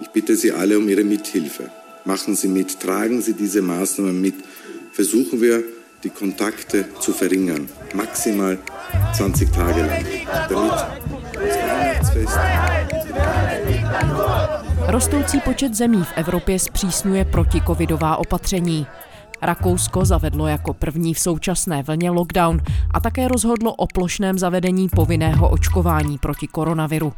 Ich bitte Sie alle um Ihre Mithilfe. Machen Sie mit, tragen Sie diese Maßnahmen mit. Versuchen wir, die Kontakte zu verringern. Maximal 20 Tage lang. Rostoucí počet zemí v Evropě zpřísňuje protikovidová opatření. Rakousko zavedlo jako první v současné vlně lockdown a také rozhodlo o plošném zavedení povinného očkování proti koronaviru.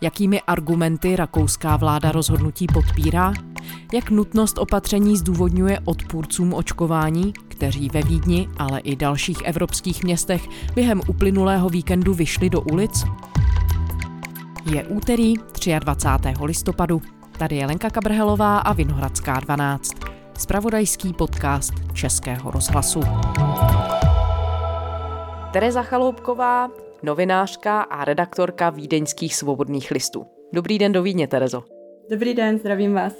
Jakými argumenty rakouská vláda rozhodnutí podpírá? Jak nutnost opatření zdůvodňuje odpůrcům očkování, kteří ve Vídni, ale i dalších evropských městech během uplynulého víkendu vyšli do ulic? Je úterý 23. listopadu. Tady je Lenka Kabrhelová a Vinohradská 12. Zpravodajský podcast Českého rozhlasu. Tereza Chaloupková, novinářka a redaktorka vídeňských svobodných listů. Dobrý den do Vídně, Terezo. Dobrý den, zdravím vás.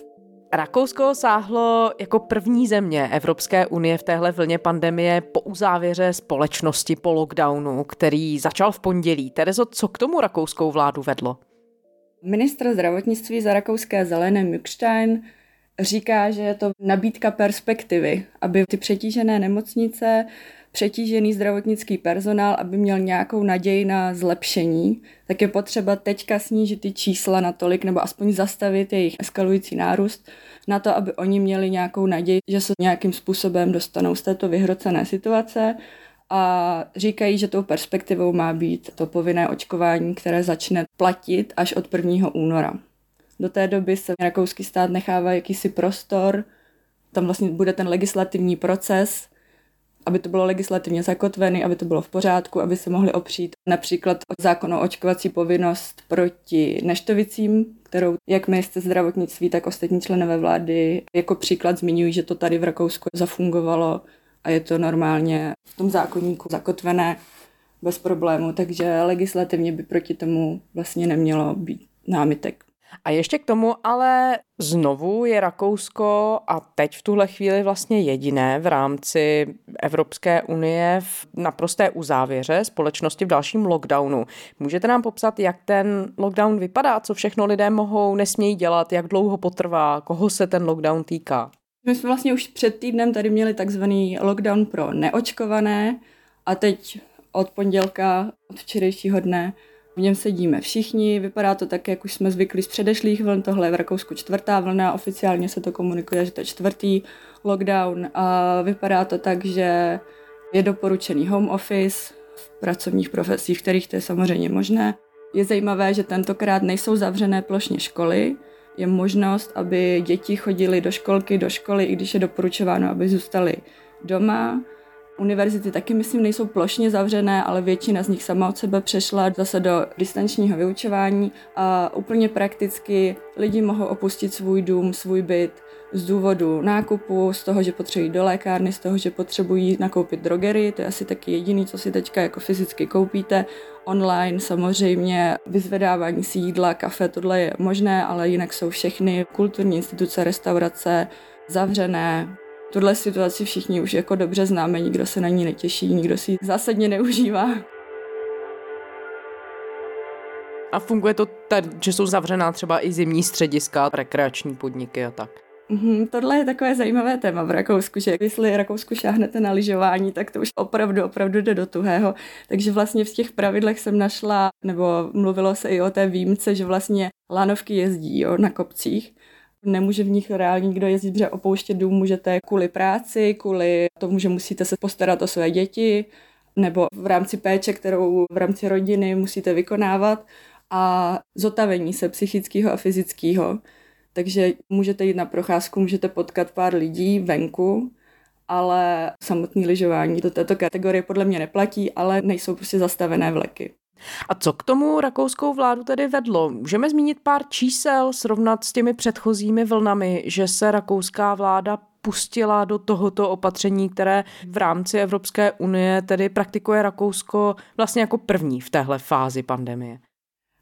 Rakousko sáhlo jako první země Evropské unie v téhle vlně pandemie po uzávěře společnosti po lockdownu, který začal v pondělí. Terezo, co k tomu rakouskou vládu vedlo? Ministr zdravotnictví za rakouské zelené Mückstein říká, že je to nabídka perspektivy, aby ty přetížené nemocnice, přetížený zdravotnický personál, aby měl nějakou naději na zlepšení, tak je potřeba teďka snížit ty čísla natolik, nebo aspoň zastavit jejich eskalující nárůst, na to, aby oni měli nějakou naději, že se nějakým způsobem dostanou z této vyhrocené situace. A říkají, že tou perspektivou má být to povinné očkování, které začne platit až od 1. února. Do té doby se rakouský stát nechává jakýsi prostor, tam vlastně bude ten legislativní proces, aby to bylo legislativně zakotvené, aby to bylo v pořádku, aby se mohli opřít například o zákon o očkovací povinnost proti neštovicím, kterou jak ministr zdravotnictví, tak ostatní členové vlády jako příklad zmiňují, že to tady v Rakousku zafungovalo a je to normálně v tom zákoníku zakotvené bez problému, takže legislativně by proti tomu vlastně nemělo být námitek. A ještě k tomu ale znovu je Rakousko a teď v tuhle chvíli vlastně jediné v rámci Evropské unie v naprosté uzávěře společnosti v dalším lockdownu. Můžete nám popsat, jak ten lockdown vypadá, co všechno lidé mohou, nesmějí dělat, jak dlouho potrvá, koho se ten lockdown týká? My jsme vlastně už před týdnem tady měli takzvaný lockdown pro neočkované a teď od pondělka, od včerejšího dne, v něm sedíme všichni, vypadá to tak, jak už jsme zvyklí z předešlých vln, tohle je v Rakousku 4. vlna, oficiálně se to komunikuje, že to je 4. lockdown a vypadá to tak, že je doporučený home office v pracovních profesích, v kterých to je samozřejmě možné. Je zajímavé, že tentokrát nejsou zavřené plošně školy, je možnost, aby děti chodily do školy, i když je doporučováno, aby zůstaly doma. Univerzity taky, myslím, nejsou plošně zavřené, ale většina z nich sama od sebe přešla zase do distančního vyučování a úplně prakticky lidi mohou opustit svůj dům, svůj byt z důvodu nákupu, z toho, že potřebují do lékárny, z toho, že potřebují nakoupit drogery, to je asi taky jediný, co si teďka jako fyzicky koupíte. Online samozřejmě vyzvedávání si jídla, kafe, tohle je možné, ale jinak jsou všechny kulturní instituce, restaurace zavřené. Tuhle situaci všichni už jako dobře známe, nikdo se na ní netěší, nikdo si ji zásadně neužívá. A funguje to tak, že jsou zavřená třeba i zimní střediska, rekreační podniky a tak? Tohle je takové zajímavé téma v Rakousku, že jestli Rakousku šáhnete na lyžování, tak to už opravdu jde do tuhého. Takže vlastně v těch pravidlech jsem našla, nebo mluvilo se i o té výjimce, že vlastně lanovky jezdí na kopcích. Nemůže v nich reálně nikdo jezdit, protože opouštět dům můžete kvůli práci, kvůli tomu, že musíte se postarat o své děti, nebo v rámci péče, kterou v rámci rodiny musíte vykonávat a zotavení se psychického a fyzického. Takže můžete jít na procházku, můžete potkat pár lidí venku, ale samotné lyžování do této kategorie podle mě neplatí, ale nejsou prostě zastavené vleky. A co k tomu rakouskou vládu tedy vedlo? Můžeme zmínit pár čísel, srovnat s těmi předchozími vlnami, že se rakouská vláda pustila do tohoto opatření, které v rámci Evropské unie tedy praktikuje Rakousko vlastně jako první v téhle fázi pandemie.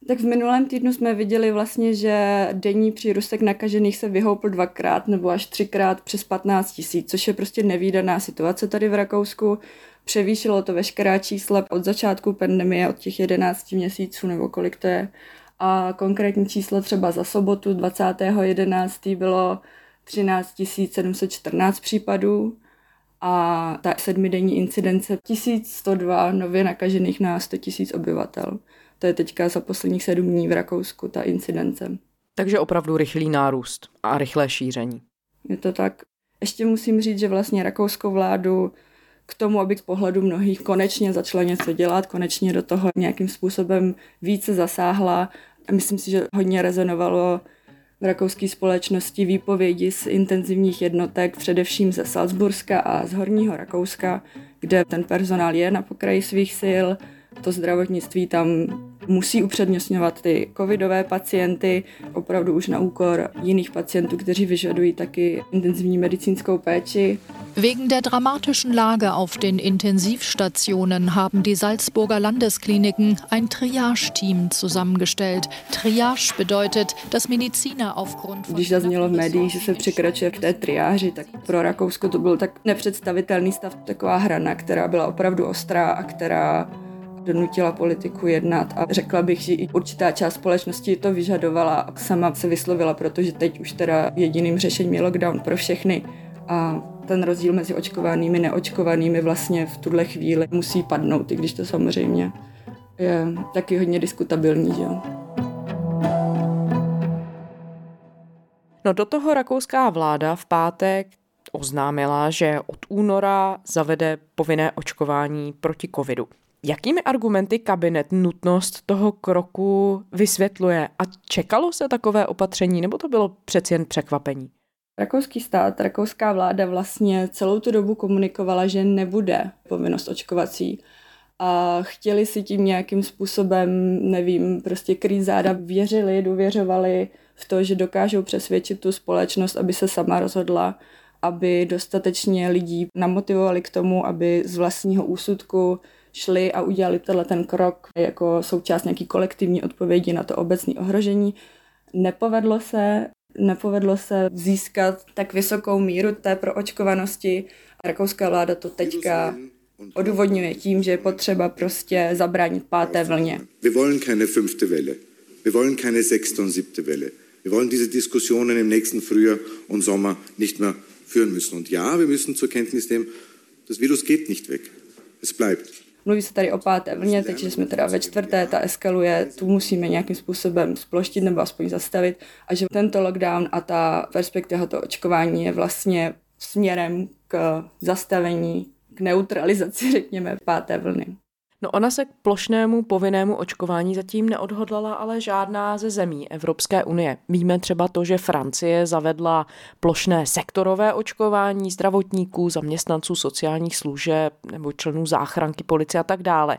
Tak v minulém týdnu jsme viděli vlastně, že denní přírůstek nakažených se vyhoupl 2x nebo až 3x přes 15 000, což je prostě nevídaná situace tady v Rakousku. Převýšilo to veškerá čísla od začátku pandemie, od těch 11 měsíců nebo kolik to je. a konkrétní číslo třeba za sobotu 20.11. bylo 13 714 případů a ta sedmidenní incidence 1102 nově nakažených na 100 000 obyvatel. To je teďka za posledních 7 dní v Rakousku ta incidence. Takže opravdu rychlý nárůst a rychlé šíření. Je to tak. Ještě musím říct, že vlastně rakouskou vládu k tomu, aby z pohledu mnohých konečně začala něco dělat, konečně do toho nějakým způsobem více zasáhla. A myslím si, že hodně rezonovalo v rakouské společnosti výpovědi z intenzivních jednotek, především ze Salzburska a z Horního Rakouska, kde ten personál je na pokraji svých sil. To zdravotnictví tam musí upřednostňovat ty covidové pacienty, opravdu už na úkor jiných pacientů, kteří vyžadují taky intenzivní medizínskou péči. Wegen der dramatischen Lage auf den Intensivstationen haben die Salzburger Landeskliniken ein Triage-Team zusammengestellt. Triage bedeutet, dass Mediziner aufgrund von... Když zaznělo v médiích, že se překračuje k té triáži, tak pro Rakousko to byl tak nepředstavitelný stav, taková hrana, která byla opravdu ostrá a která donutila politiku jednat a řekla bych, že i určitá část společnosti to vyžadovala a sama se vyslovila, protože teď už teda jediným řešením je lockdown pro všechny a ten rozdíl mezi očkovanými a neočkovanými vlastně v tuhle chvíli musí padnout, i když to samozřejmě je taky hodně diskutabilní, že jo. No do toho rakouská vláda v pátek oznámila, že od února zavede povinné očkování proti covidu. Jakými argumenty kabinet nutnost toho kroku vysvětluje a čekalo se takové opatření, nebo to bylo přeci jen překvapení? Rakouský stát, rakouská vláda vlastně celou tu dobu komunikovala, že nebude povinnost očkovací a chtěli si tím nějakým způsobem, nevím, prostě krýt záda, věřili, důvěřovali v to, že dokážou přesvědčit tu společnost, aby se sama rozhodla, aby dostatečně lidí namotivovali k tomu, aby z vlastního úsudku šli a udělali tenhle ten krok jako součást nějaký kolektivní odpovědi na to obecné ohrožení. Nepovedlo se získat tak vysokou míru té proočkovanosti. Rakouská vláda to teďka odůvodňuje tím, že je potřeba prostě zabránit 5. vlně. Wir wollen keine 5. Welle. Wir wollen keine 6. und 7. Welle. Wir wollen diese Diskussionen im nächsten Frühjahr und Sommer nicht mehr führen müssen. Und ja, wir müssen zur Kenntnis nehmen, das Virus geht nicht weg. Es bleibt. Mluví se tady o 5. vlně, takže jsme teda ve 4., ta eskaluje, tu musíme nějakým způsobem sploštit nebo aspoň zastavit a že tento lockdown a ta perspektiva toho očkování je vlastně směrem k zastavení, k neutralizaci, řekněme, 5. vlny. No ona se k plošnému povinnému očkování zatím neodhodlala ale žádná ze zemí Evropské unie. Víme třeba to, že Francie zavedla plošné sektorové očkování zdravotníků, zaměstnanců sociálních služeb nebo členů záchranky, policie a tak dále.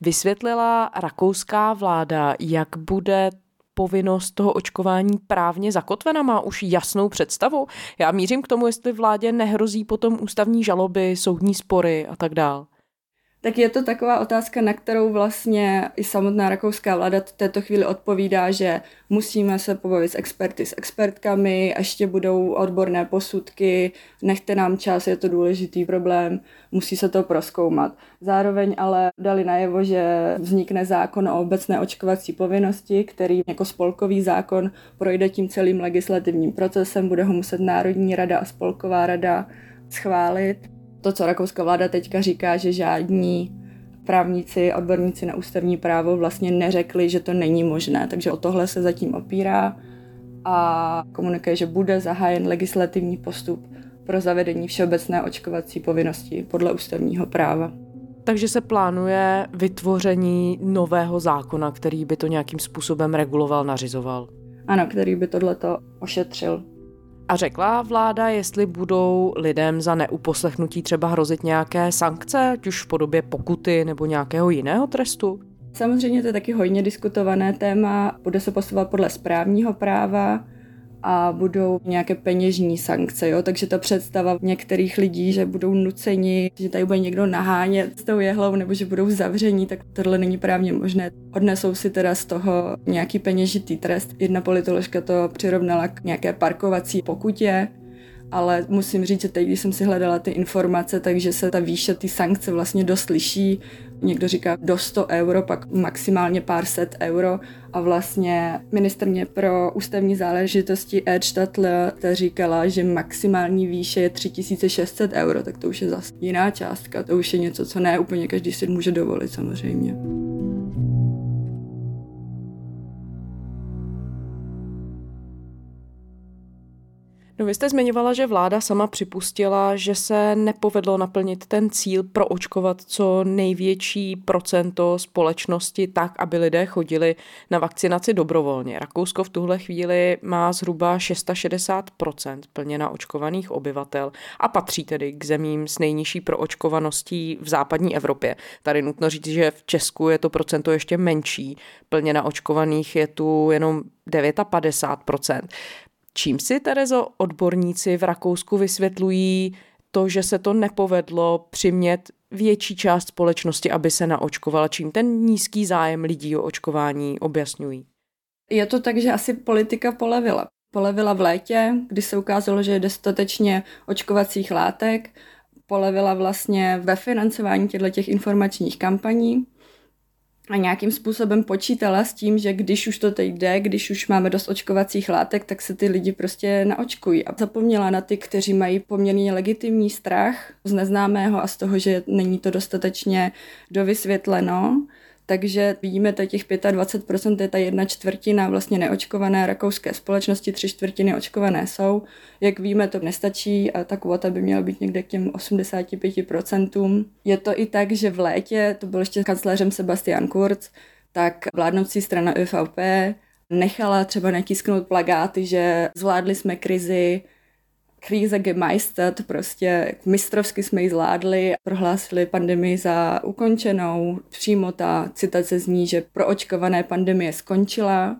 Vysvětlila rakouská vláda, jak bude povinnost toho očkování právně zakotvena, má už jasnou představu. Já mířím k tomu, jestli vládě nehrozí potom ústavní žaloby, soudní spory a tak dále. Tak je to taková otázka, na kterou vlastně i samotná rakouská vláda v této chvíli odpovídá, že musíme se pobavit s experty, s expertkami, ještě budou odborné posudky, nechte nám čas, je to důležitý problém, musí se to prozkoumat. Zároveň ale dali najevo, že vznikne zákon o obecné očkovací povinnosti, který jako spolkový zákon projde tím celým legislativním procesem, bude ho muset Národní rada a Spolková rada schválit. To, co rakouská vláda teďka říká, že žádní právníci, odborníci na ústavní právo vlastně neřekli, že to není možné, takže o tohle se zatím opírá a komunikuje, že bude zahájen legislativní postup pro zavedení všeobecné očkovací povinnosti podle ústavního práva. Takže se plánuje vytvoření nového zákona, který by to nějakým způsobem reguloval, nařizoval. Ano, který by tohleto ošetřil. A řekla vláda, jestli budou lidem za neuposlechnutí třeba hrozit nějaké sankce, ať už v podobě pokuty nebo nějakého jiného trestu? Samozřejmě to je taky hodně diskutované téma, bude se postupovat podle správního práva a budou nějaké peněžní sankce, jo? Takže ta představa některých lidí, že budou nuceni, že tady bude někdo nahánět s tou jehlou nebo že budou zavření, tak tohle není právně možné. Odnesou si teda z toho nějaký peněžitý trest. Jedna politoložka to přirovnala k nějaké parkovací pokutě ale musím říct, že teď, když jsem si hledala ty informace, takže se ta výše ty sankce vlastně dost liší. Někdo říká do 100 euro, pak maximálně pár set euro a vlastně ministryně pro ústavní záležitosti Ehrt Stadl ta říkala, že maximální výše je 3600 euro, tak to už je zase jiná částka, to už je něco, co ne úplně každý si může dovolit samozřejmě. No, vy jste zmiňovala, že vláda sama připustila, že se nepovedlo naplnit ten cíl proočkovat co největší procento společnosti tak, aby lidé chodili na vakcinaci dobrovolně. Rakousko v tuhle chvíli má zhruba 660% plně naočkovaných obyvatel a patří tedy k zemím s nejnižší proočkovaností v západní Evropě. Tady nutno říct, že v Česku je to procento ještě menší. Plně naočkovaných je tu jenom 59%. Čím si, Terezo, odborníci v Rakousku vysvětlují to, že se to nepovedlo přimět větší část společnosti, aby se naočkovala? Čím ten nízký zájem lidí o očkování objasňují? Je to tak, že asi politika polevila. Polevila v létě, kdy se ukázalo, že je dostatečně očkovacích látek. Polevila vlastně ve financování těchto informačních kampaní. A nějakým způsobem počítala s tím, že když už to teď jde, když už máme dost očkovacích látek, tak se ty lidi prostě naočkují. A zapomněla na ty, kteří mají poměrně legitimní strach z neznámého a z toho, že není to dostatečně dovysvětleno. Takže vidíme, tady těch 25% je ta 1/4 vlastně neočkované rakouské společnosti, 3/4 očkované jsou. Jak víme, to nestačí a ta kvota by měla být někde k těm 85%. Je to i tak, že v létě, to byl ještě kancléřem Sebastian Kurz, tak vládnoucí strana ÖVP nechala třeba natisknout plakáty, že zvládli jsme krizi, Krise gemeistert, prostě mistrovsky jsme ji zvládli, prohlásili pandemii za ukončenou. Přímo ta citace zní, že proočkované pandemie skončila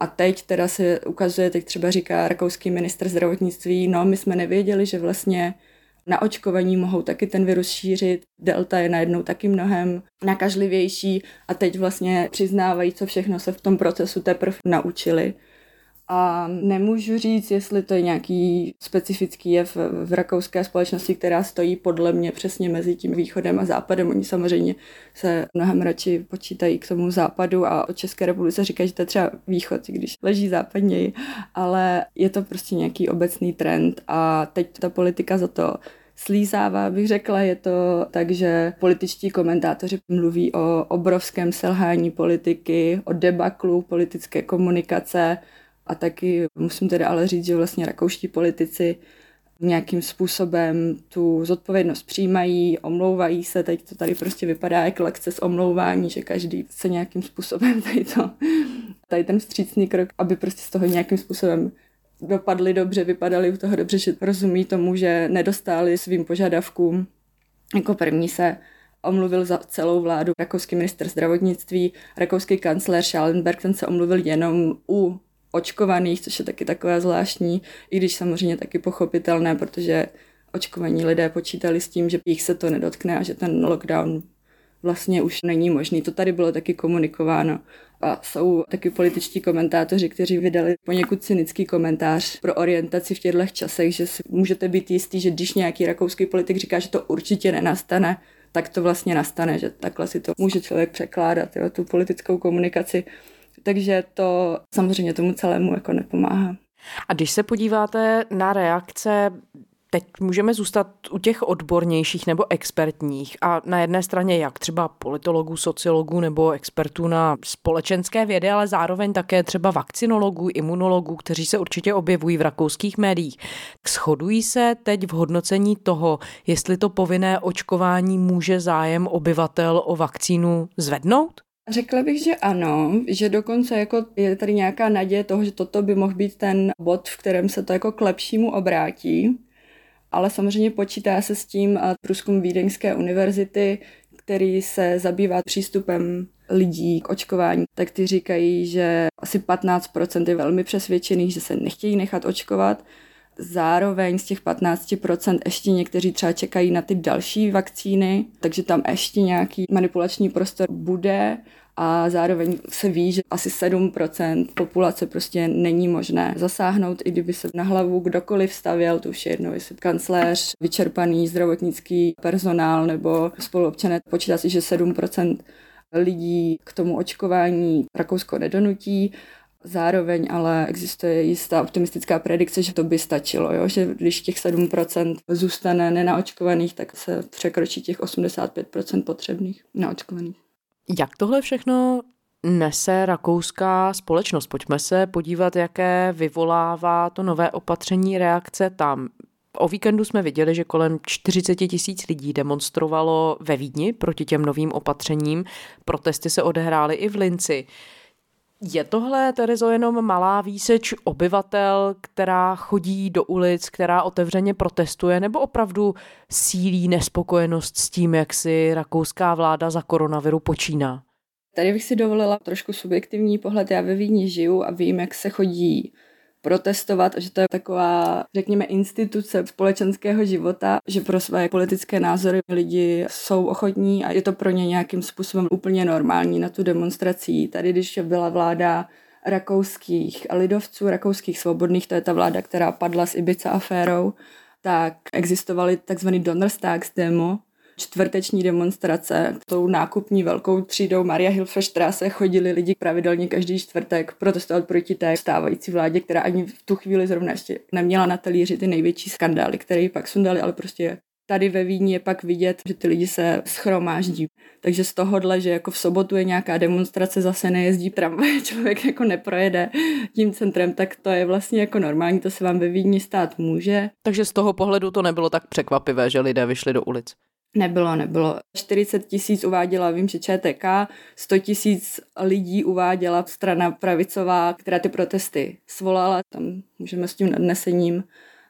a teď teda se ukazuje, teď třeba říká rakouský ministr zdravotnictví, no my jsme nevěděli, že vlastně naočkovaní mohou taky ten virus šířit, delta je najednou taky mnohem nakažlivější a teď vlastně přiznávají, co všechno se v tom procesu teprve naučili. A nemůžu říct, jestli to je nějaký specifický jev v rakouské společnosti, která stojí podle mě přesně mezi tím východem a západem. Oni samozřejmě se mnohem radši počítají k tomu západu a o České republice říkají, že to je třeba východ, když leží západněji. Ale je to prostě nějaký obecný trend a teď ta politika za to slízává, bych řekla. Je to tak, že političtí komentátoři mluví o obrovském selhání politiky, o debaklu politické komunikace. A taky musím teda ale říct, že vlastně rakouští politici nějakým způsobem tu zodpovědnost přijímají, omlouvají se, teď to tady prostě vypadá jak lekce z omlouvání, že každý se nějakým způsobem tady ten vstřícný krok, aby prostě z toho nějakým způsobem dopadli dobře, vypadali u toho dobře, že rozumí tomu, že nedostáli svým požadavkům. Jako první se omluvil za celou vládu rakouský ministr zdravotnictví, rakouský kancléř Schallenberg, ten se omluvil jenom u očkovaných, což je taky takové zvláštní, i když samozřejmě taky pochopitelné, protože očkovaní lidé počítali s tím, že jich se to nedotkne a že ten lockdown vlastně už není možný. To tady bylo taky komunikováno. A jsou taky političtí komentátoři, kteří vydali poněkud cynický komentář pro orientaci v těchto časech, že si můžete být jistý, že když nějaký rakouský politik říká, že to určitě nenastane, tak to vlastně nastane, že takhle si to může člověk překládat, jo, tu politickou komunikaci. Takže to samozřejmě tomu celému jako nepomáhá. A když se podíváte na reakce, teď můžeme zůstat u těch odbornějších nebo expertních a na jedné straně jak třeba politologů, sociologů nebo expertů na společenské vědy, ale zároveň také třeba vakcinologů, imunologů, kteří se určitě objevují v rakouských médiích. Shodují se teď v hodnocení toho, jestli to povinné očkování může zájem obyvatel o vakcínu zvednout? Řekla bych, že ano, že dokonce jako je tady nějaká naděje toho, že toto by mohl být ten bod, v kterém se to jako k lepšímu obrátí, ale samozřejmě počítá se s tím průzkum Vídeňské univerzity, který se zabývá přístupem lidí k očkování, tak ty říkají, že asi 15% je velmi přesvědčených, že se nechtějí nechat očkovat. Zároveň z těch 15% ještě někteří třeba čekají na ty další vakcíny, takže tam ještě nějaký manipulační prostor bude a zároveň se ví, že asi 7% populace prostě není možné zasáhnout, i kdyby se na hlavu kdokoliv stavěl, to už je jedno, jestli kancléř, vyčerpaný zdravotnický personál nebo spoluobčané. Počítá si, že 7% lidí k tomu očkování Rakousko nedonutí. Zároveň ale existuje jistá optimistická predikce, že to by stačilo, jo? Že když těch 7% zůstane nenaočkovaných, tak se překročí těch 85% potřebných naočkovaných. Jak tohle všechno nese rakouská společnost? Pojďme se podívat, jaké vyvolává to nové opatření reakce tam. O víkendu jsme viděli, že kolem 40 000 lidí demonstrovalo ve Vídni proti těm novým opatřením. Protesty se odehrály i v Linci. Je tohle, Terezo, jenom malá výseč obyvatel, která chodí do ulic, která otevřeně protestuje, nebo opravdu sílí nespokojenost s tím, jak si rakouská vláda za koronaviru počíná? Tady bych si dovolila trošku subjektivní pohled. Já ve Vídni žiju a vím, jak se chodí protestovat a že to je taková, řekněme, instituce společenského života, že pro své politické názory lidi jsou ochotní a je to pro ně nějakým způsobem úplně normální na tu demonstraci. Tady, když byla vláda rakouských lidovců, rakouských svobodných, to je ta vláda, která padla s Ibiza aférou, tak existovaly takzvaný Donnerstagsdemo, čtvrteční demonstrace. Tou nákupní velkou třídou Maria Hilfer Straße chodili lidi pravidelně každý čtvrtek protestovat proti té stávající vládě, která ani v tu chvíli zrovna ještě neměla na talíři ty největší skandály, které ji pak sundali, ale prostě tady ve Vídni je pak vidět, že ty lidi se schromáždí. Takže z tohohle, že jako v sobotu je nějaká demonstrace, zase nejezdí tramvaj, člověk jako neprojede tím centrem, tak to je vlastně jako normální, to se vám ve Vídni stát může. Takže z toho pohledu to nebylo tak překvapivé, že lidé vyšli do ulic. Nebylo. 40 000 uváděla, vím, že ČTK, 100 000 lidí uváděla strana pravicová, která ty protesty svolala. Tam můžeme s tím nadnesením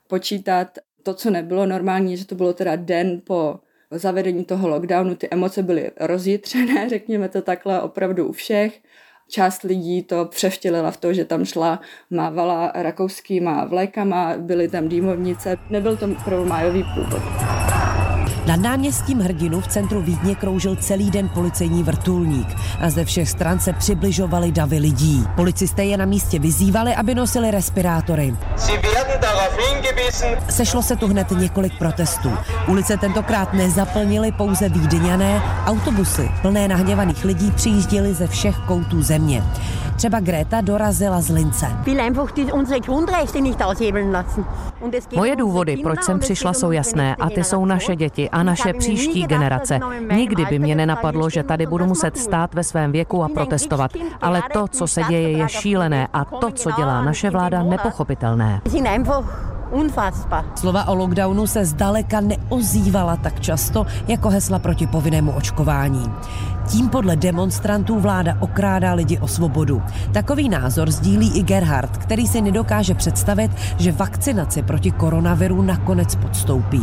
počítat. To, co nebylo normální, že to bylo teda den po zavedení toho lockdownu, ty emoce byly rozjitřené, řekněme to takhle, opravdu u všech. Část lidí to převtělila v to, že tam šla, mávala rakouskýma vlajkama, byly tam dýmovnice. Nebyl to prvomájový průvod. Nad náměstím Hrdinu v centru Vídně kroužil celý den policejní vrtulník a ze všech stran se přibližovaly davy lidí. Policisté je na místě vyzývali, aby nosili respirátory. Sešlo se tu hned několik protestů. Ulice tentokrát nezaplnily pouze Vídňané, autobusy plné nahněvaných lidí přijížděly ze všech koutů země. Třeba Greta dorazila z Lince. Moje důvody, proč jsem přišla, jsou jasné a ty jsou naše děti a naše příští generace. Nikdy by mě nenapadlo, že tady budu muset stát ve svém věku a protestovat, ale to, co se děje, je šílené a to, co dělá naše vláda, nepochopitelné. Slova o lockdownu se zdaleka neozývala tak často jako hesla proti povinnému očkování. Tím podle demonstrantů vláda okrádá lidi o svobodu. Takový názor sdílí i Gerhard, který si nedokáže představit, že vakcinaci proti koronaviru nakonec podstoupí.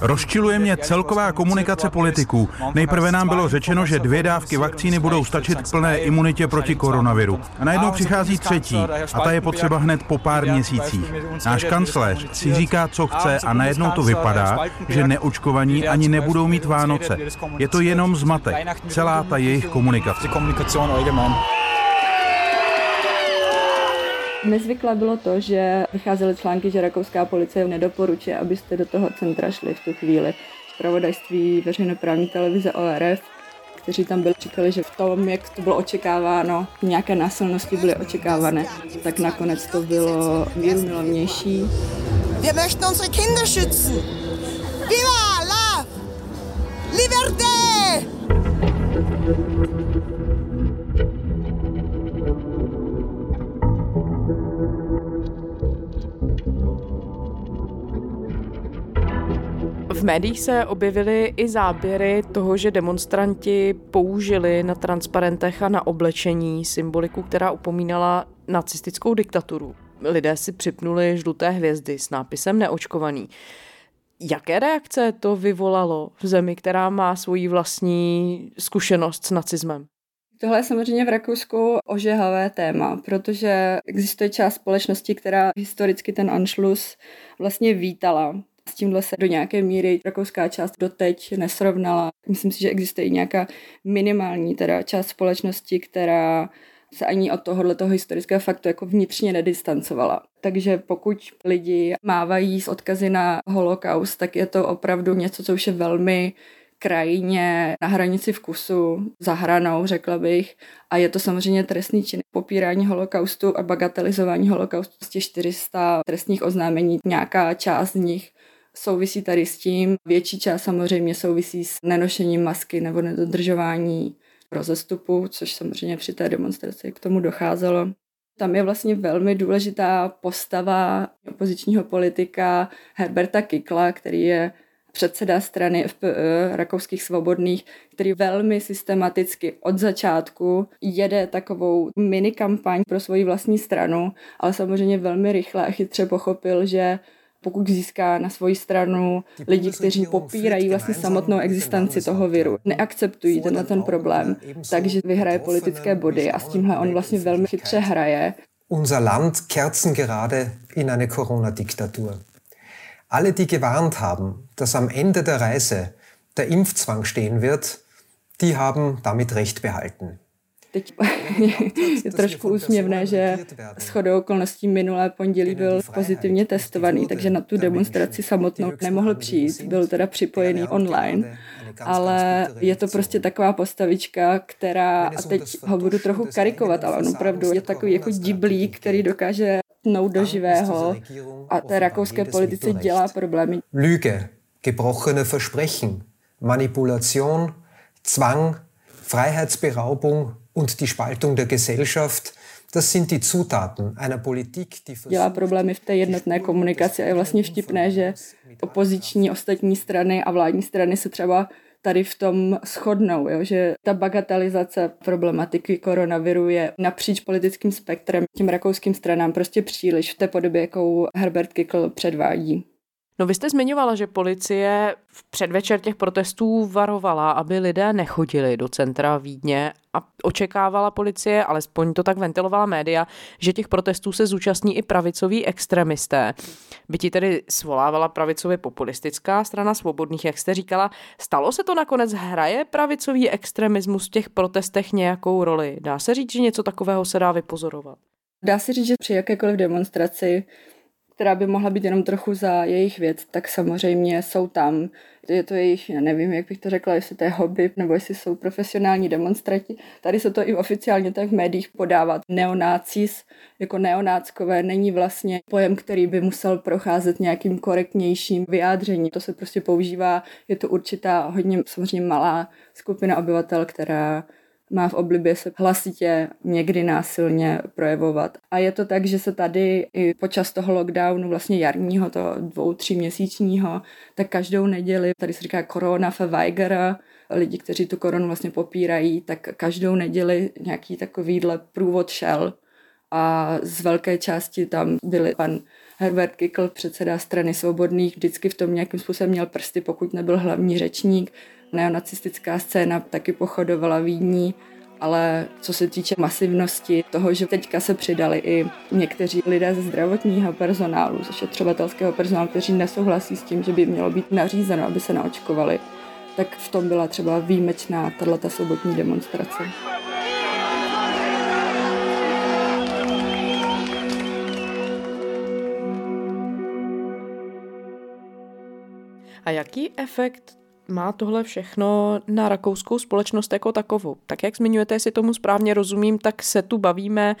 Rozčiluje mě celková komunikace politiků. Nejprve nám bylo řečeno, že 2 dávky vakcíny budou stačit k plné imunitě proti koronaviru. A najednou přichází třetí a ta je potřeba hned po pár měsících. Náš kancléř si říká, co chce a najednou to vypadá, že neočkovaní ani nebudou mít Vánoce. Je to jenom zmatek, celá ta jejich komunikace. Nezvyklé bylo to, že vycházely články, že rakouská policie nedoporučuje, abyste do toho centra šli v tu chvíli. Zpravodajství, veřejnoprávní televize ORF, kteří tam byli, říkali, že v tom, jak to bylo očekáváno, nějaké násilnosti byly očekávané, tak nakonec to bylo mírumilovnější. Wir möchten unsere Kinder schützen. Viva la liberté! V médiích se objevily i záběry toho, že demonstranti použili na transparentech a na oblečení symboliku, která upomínala nacistickou diktaturu. Lidé si připnuli žluté hvězdy s nápisem neočkovaný. Jaké reakce to vyvolalo v zemi, která má svoji vlastní zkušenost s nacismem? Tohle je samozřejmě v Rakousku ožehavé téma, protože existuje část společnosti, která historicky ten Anschluss vlastně vítala. S tímhle se do nějaké míry rakouská část doteď nesrovnala. Myslím si, že existuje i nějaká minimální teda část společnosti, která se ani od tohoto historického faktu jako vnitřně nedistancovala. Takže pokud lidi mávají z odkazy na holokaust, tak je to opravdu něco, co už je velmi krajně, na hranici vkusu, za hranou, řekla bych. A je to samozřejmě trestný čin. Popírání holokaustu a bagatelizování holokaustu, z těch 400 trestních oznámení, nějaká část z nich souvisí tady s tím. Větší část samozřejmě souvisí s nenošením masky nebo nedodržování rozestupu, což samozřejmě při té demonstraci k tomu docházelo. Tam je vlastně velmi důležitá postava opozičního politika Herberta Kikla, který je předseda strany FPE, Rakouských svobodných, který velmi systematicky od začátku jede takovou minikampaň pro svoji vlastní stranu, ale samozřejmě velmi rychle a chytře pochopil, že pokud získá na svoji stranu lidi, kteří popírají vlastně samotnou existenci toho viru, neakceptují ten problém, takže vyhraje politické body a s tímhle on vlastně velmi chytře hraje. Unser Land kerzengerade in eine Corona-Diktatur. Alle, die gewarnt haben, dass am Ende der Reise der Impfzwang stehen wird, die haben damit recht behalten. Teď je trošku úsměvné, že shodou okolností minulé pondělí byl pozitivně testovaný, takže na tu demonstraci samotnou nemohl přijít, byl teda připojený online, ale je to prostě taková postavička, která, a teď ho budu trochu karikovat, ale on opravdu je takový jako diblík, který dokáže tnout do živého a té rakouské politice dělá problémy. Lüge, gebrochene Versprechen, Manipulation, Zwang, Freiheitsberaubung und die Spaltung der Gesellschaft, das sind die Zutaten einer Politik, die dělá problémy v té jednotné komunikaci a je vlastně vtipné, že opoziční ostatní strany a vládní strany se třeba tady v tom shodnou, jo? Že ta bagatelizace problematiky koronaviru je napříč politickým spektrem těm rakouským stranám prostě příliš v té podobě, jakou Herbert Kikl předvádí. No vy jste zmiňovala, že policie v předvečer těch protestů varovala, aby lidé nechodili do centra Vídně a očekávala policie, alespoň to tak ventilovala média, že těch protestů se zúčastní i pravicoví extremisté. By ti tedy svolávala pravicově populistická strana svobodných, jak jste říkala. Stalo se to nakonec? Hraje pravicový extremismus v těch protestech nějakou roli? Dá se říct, že něco takového se dá vypozorovat? Dá se říct, že při jakékoliv demonstraci, která by mohla být jenom trochu za jejich věc, tak samozřejmě jsou tam. Je to jejich, já nevím, jak bych to řekla, jestli to je hobby, nebo jestli jsou profesionální demonstranti. Tady se to i oficiálně tak v médiích podává. Neonácis jako neonáckové není vlastně pojem, který by musel procházet nějakým korektnějším vyjádřením. To se prostě používá, je to určitá hodně samozřejmě malá skupina obyvatel, která má v oblibě se hlasitě někdy násilně projevovat. A je to tak, že se tady i počas toho lockdownu, vlastně jarního, toho 2-3měsíčního, tak každou neděli, tady se říká korona verweigera, lidi, kteří tu koronu vlastně popírají, tak každou neděli nějaký takovýhle průvod šel. A z velké části tam byli pan Herbert Kikl, předseda strany svobodných, vždycky v tom nějakým způsobem měl prsty, pokud nebyl hlavní řečník. Neonacistická scéna taky pochodovala Vídní, ale co se týče masivnosti toho, že teďka se přidali i někteří lidé ze zdravotního personálu, ze šetřovatelského personálu, kteří nesouhlasí s tím, že by mělo být nařízeno, aby se naočkovali, tak v tom byla třeba výjimečná tato sobotní demonstrace. A jaký efekt má tohle všechno na rakouskou společnost jako takovou? Tak jak zmiňujete, jestli tomu správně rozumím, tak se tu bavíme,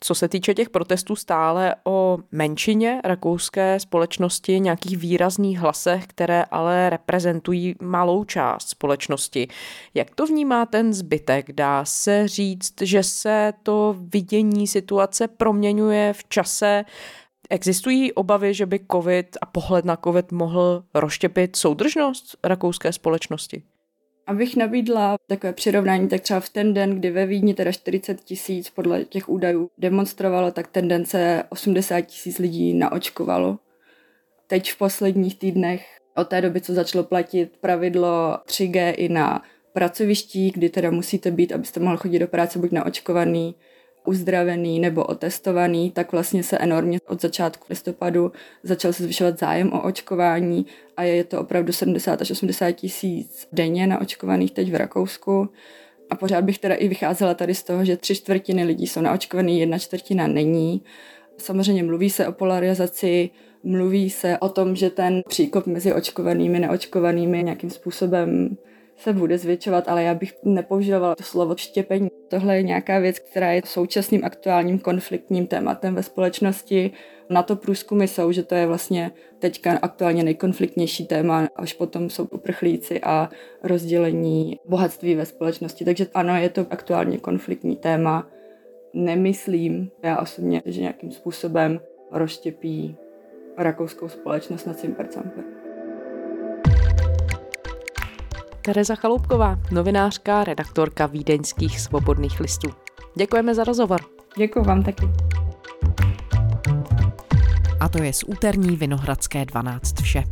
co se týče těch protestů, stále o menšině rakouské společnosti, nějakých výrazných hlasech, které ale reprezentují malou část společnosti. Jak to vnímá ten zbytek? Dá se říct, že se to vidění situace proměňuje v čase? Existují obavy, že by covid a pohled na covid mohl rozštěpit soudržnost rakouské společnosti? Abych nabídla takové přirovnání, tak třeba v ten den, kdy ve Vídni teda 40 000 podle těch údajů demonstrovalo, tak ten den se 80 000 lidí naočkovalo. Teď v posledních týdnech od té doby, co začalo platit pravidlo 3G i na pracoviští, kdy teda musíte být, abyste mohl chodit do práce, buď naočkovaný, uzdravený nebo otestovaný, tak vlastně se enormně od začátku listopadu začal se zvyšovat zájem o očkování a je to opravdu 70 až 80 tisíc denně naočkovaných teď v Rakousku. A pořád bych teda i vycházela tady z toho, že 3/4 lidí jsou naočkovaný, 1/4 není. Samozřejmě mluví se o polarizaci, mluví se o tom, že ten příkop mezi očkovanými a neočkovanými nějakým způsobem se bude zvětšovat, ale já bych nepoužívala to slovo štěpení. Tohle je nějaká věc, která je současným aktuálním konfliktním tématem ve společnosti. Na to průzkumy jsou, že to je vlastně teďka aktuálně nejkonfliktnější téma, až potom jsou uprchlíci a rozdělení bohatství ve společnosti. Takže ano, je to aktuálně konfliktní téma. Nemyslím já osobně, že nějakým způsobem rozštěpí rakouskou společnost na cimpercampr. Tereza Chaloupková, novinářka, redaktorka Vídeňských svobodných listů. Děkujeme za rozhovor. Děkuji vám taky. A to je z úterní Vinohradské 12 vše.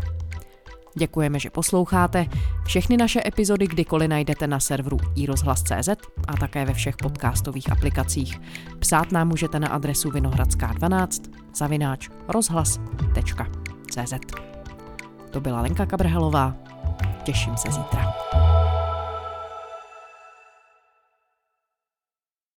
Děkujeme, že posloucháte. Všechny naše epizody kdykoliv najdete na serveru iRozhlas.cz a také ve všech podcastových aplikacích. Psát nám můžete na adresu vinohradská12@rozhlas.cz. To byla Lenka Kabrhelová. Těším se zítra.